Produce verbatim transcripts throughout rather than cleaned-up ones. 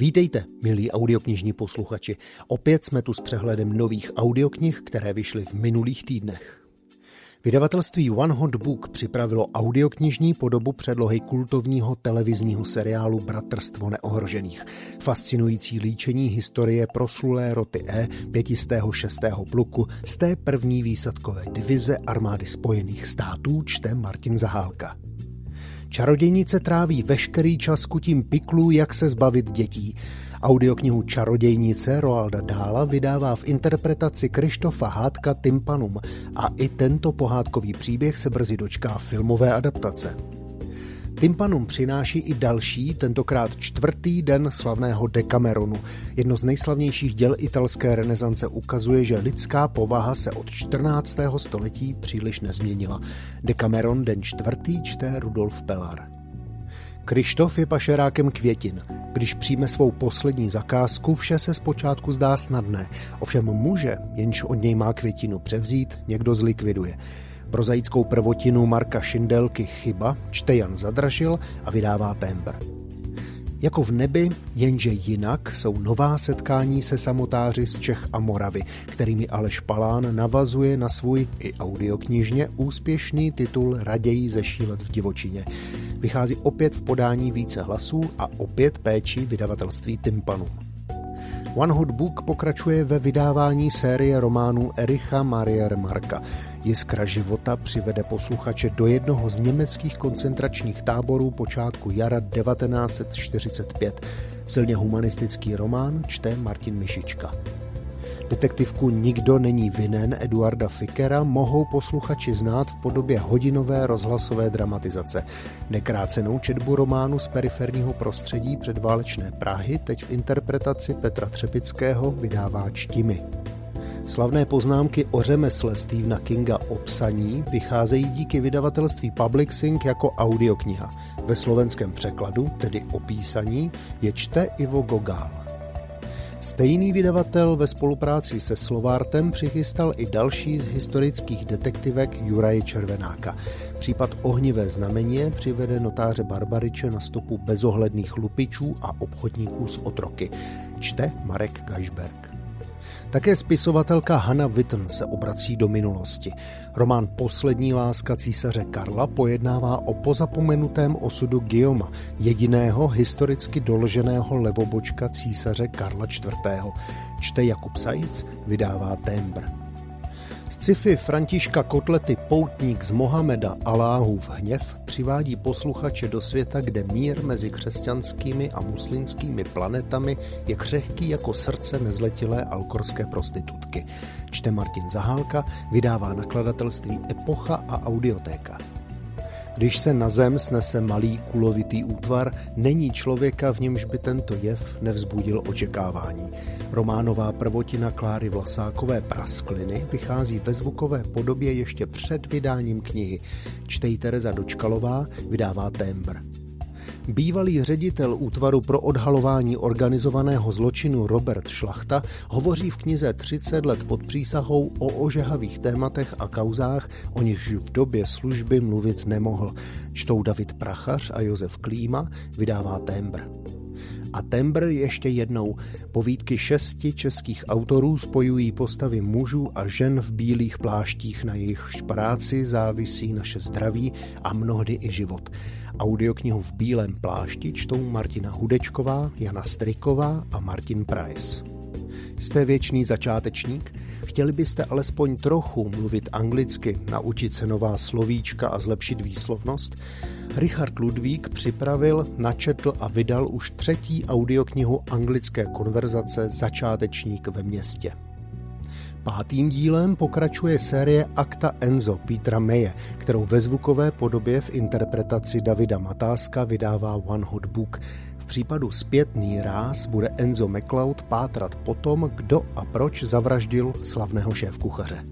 Vítejte, milí audioknižní posluchači. Opět jsme tu s přehledem nových audioknih, které vyšly v minulých týdnech. Vydavatelství One Hot Book připravilo audioknižní podobu předlohy kultovního televizního seriálu Bratrstvo neohrožených. Fascinující líčení historie proslulé roty E pětistého šestého pluku z té první výsadkové divize armády Spojených států, čte Martin Zahálka. Čarodějnice tráví veškerý čas kutím piklů, jak se zbavit dětí. Audioknihu Čarodějnice Roalda Dahla vydává v interpretaci Kryštofa Hádka Tympanum a i tento pohádkový příběh se brzy dočká filmové adaptace. Tympanum přináší i další, tentokrát čtvrtý den slavného Dekameronu. Jedno z nejslavnějších děl italské renesance ukazuje, že lidská povaha se od čtrnáctého století příliš nezměnila. Dekameron den čtvrtý čte Rudolf Pellar. Kryštof je pašerákem květin. Když přijme svou poslední zakázku, vše se zpočátku zdá snadné. Ovšem muže, jenž od něj má květinu převzít, někdo zlikviduje. Prozaickou prvotinu Marka Šindelky Chyba čte Jan Zadražil a vydává Tembr. Jako v nebi, jenže jinak jsou nová setkání se samotáři z Čech a Moravy, kterými Aleš Palán navazuje na svůj i audioknižně úspěšný titul Raději zešílet v divočině. Vychází opět v podání více hlasů a opět péčí vydavatelství Tympanum. One Hot Book pokračuje ve vydávání série románů Ericha Maria Remarque. Jiskra života přivede posluchače do jednoho z německých koncentračních táborů počátku jara devatenáct set čtyřicet pět. Silně humanistický román čte Martin Mišička. Detektivku Nikdo není vinen Eduarda Fikera mohou posluchači znát v podobě hodinové rozhlasové dramatizace. Nekrácenou četbu románu z periferního prostředí předválečné Prahy teď v interpretaci Petra Třepického vydává Čtymy. Slavné poznámky o řemesle Stephena Kinga O psaní vycházejí díky vydavatelství Public Sync jako audiokniha. Ve slovenském překladu, tedy O písaní, je čte Ivo Gogal. Stejný vydavatel ve spolupráci se Slovártem přichystal i další z historických detektivek Juraje Červenáka. Případ Ohnivé znamenie přivede notáře Barbariče na stopu bezohledných lupičů a obchodníků s otroky. Čte Marek Kašberg. Také spisovatelka Hana Witton se obrací do minulosti. Román Poslední láska císaře Karla pojednává o pozapomenutém osudu Guillauma, jediného historicky doloženého levobočka císaře Karla čtvrtého. Čte Jakub Sajic, vydává Tembr. Z sci-fi Františka Kotlety Poutník z Mohameda Aláhův hněv přivádí posluchače do světa, kde mír mezi křesťanskými a muslimskými planetami je křehký jako srdce nezletilé alkorské prostitutky. Čte Martin Zahálka, vydává nakladatelství Epocha a Audiotéka. Když se na zem snese malý kulovitý útvar, není člověka, v němž by tento jev nevzbudil očekávání. Románová prvotina Kláry Vlasákové Praskliny vychází ve zvukové podobě ještě před vydáním knihy. Čte ji Tereza Dočkalová, vydává Tembr. Bývalý ředitel útvaru pro odhalování organizovaného zločinu Robert Šlachta hovoří v knize třicet let pod přísahou o ožehavých tématech a kauzách, o nichž v době služby mluvit nemohl. Čtou David Prachař a Josef Klíma, vydává Tembr. A Tembr ještě jednou. Povídky šesti českých autorů spojují postavy mužů a žen v bílých pláštích, na jejich šparáci závisí naše zdraví a mnohdy i život. Audioknihu V bílém plášti čtou Martina Hudečková, Jana Stryková a Martin Price. Jste věčný začátečník? Chtěli byste alespoň trochu mluvit anglicky, naučit se nová slovíčka a zlepšit výslovnost? Richard Ludvík připravil, načetl a vydal už třetí audioknihu anglické konverzace Začátečník ve městě. Pátým dílem pokračuje série Akta Enzo Petra Maye, kterou ve zvukové podobě v interpretaci Davida Matáska vydává One Hot Book. V případu Zpětný ráz bude Enzo MacLeod pátrat po tom, kdo a proč zavraždil slavného šéfkuchaře.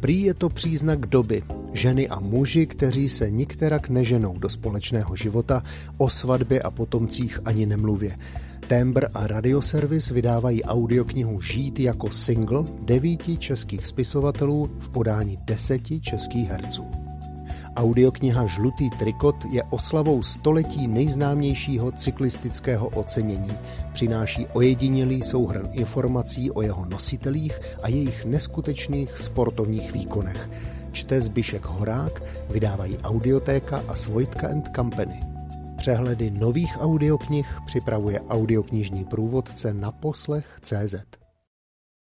Prý je to příznak doby. Ženy a muži, kteří se nikterak neženou do společného života, o svatbě a potomcích ani nemluvě. Tembr a Radioservis vydávají audioknihu Žít jako single devíti českých spisovatelů v podání deseti českých herců. Audiokniha Žlutý trikot je oslavou století nejznámějšího cyklistického ocenění. Přináší ojedinělý souhrn informací o jeho nositelích a jejich neskutečných sportovních výkonech. Čte Zbyšek Horák, vydávají Audiotéka a Svojtka and Company. Přehledy nových audioknih připravuje audioknižní průvodce na poslech tečka cé zet.